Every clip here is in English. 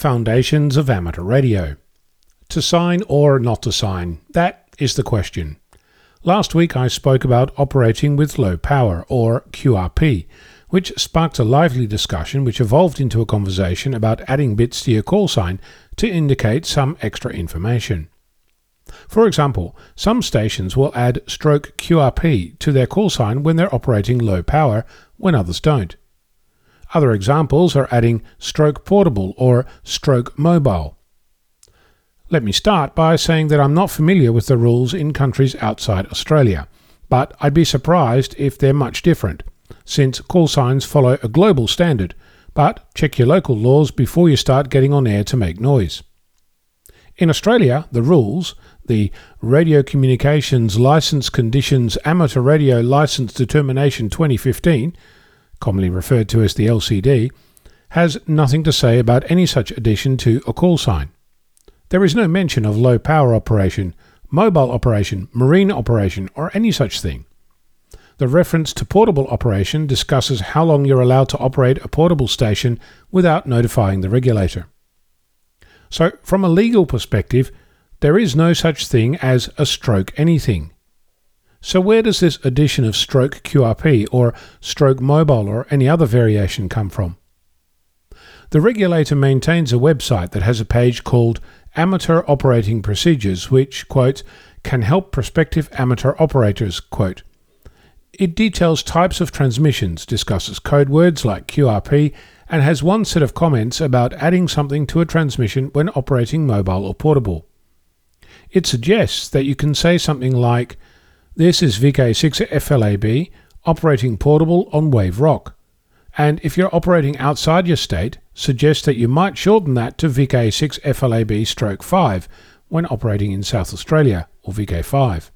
Foundations of amateur radio. To sign or not to sign, that is the question. Last week I spoke about operating with low power, or QRP, which sparked a lively discussion which evolved into a conversation about adding bits to your call sign to indicate some extra information. For example, some stations will add stroke QRP to their call sign when they're operating low power, when others don't. Other examples are adding stroke portable or stroke mobile. Let me start by saying that I'm not familiar with the rules in countries outside Australia, but I'd be surprised if they're much different, since call signs follow a global standard, but check your local laws before you start getting on air to make noise. In Australia, the rules, the Radio Communications Licence Conditions Amateur Radio Licence Determination 2015, commonly referred to as the LCD, has nothing to say about any such addition to a call sign. There is no mention of low power operation, mobile operation, marine operation, or any such thing. The reference to portable operation discusses how long you're allowed to operate a portable station without notifying the regulator. So, from a legal perspective, there is no such thing as a stroke anything. So where does this addition of stroke QRP or stroke mobile or any other variation come from? The regulator maintains a website that has a page called Amateur Operating Procedures which, quote, can help prospective amateur operators, quote. It details types of transmissions, discusses code words like QRP, and has one set of comments about adding something to a transmission when operating mobile or portable. It suggests that you can say something like, this is VK6FLAB, operating portable on Wave Rock. And if you're operating outside your state, suggest that you might shorten that to VK6FLAB/5 when operating in South Australia, or VK5.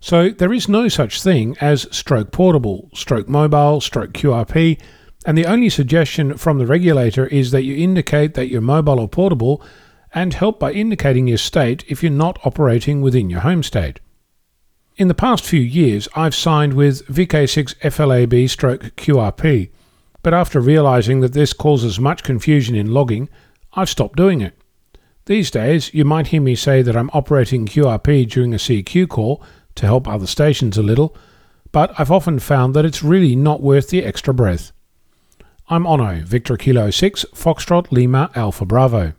So there is no such thing as stroke portable, stroke mobile, stroke QRP, and the only suggestion from the regulator is that you indicate that you're mobile or portable and help by indicating your state if you're not operating within your home state. In the past few years, I've signed with VK6FLAB/QRP, but after realizing that this causes much confusion in logging, I've stopped doing it. These days, you might hear me say that I'm operating QRP during a CQ call to help other stations a little, but I've often found that it's really not worth the extra breath. I'm Ono, Victor Kilo 6, Foxtrot Lima Alpha Bravo.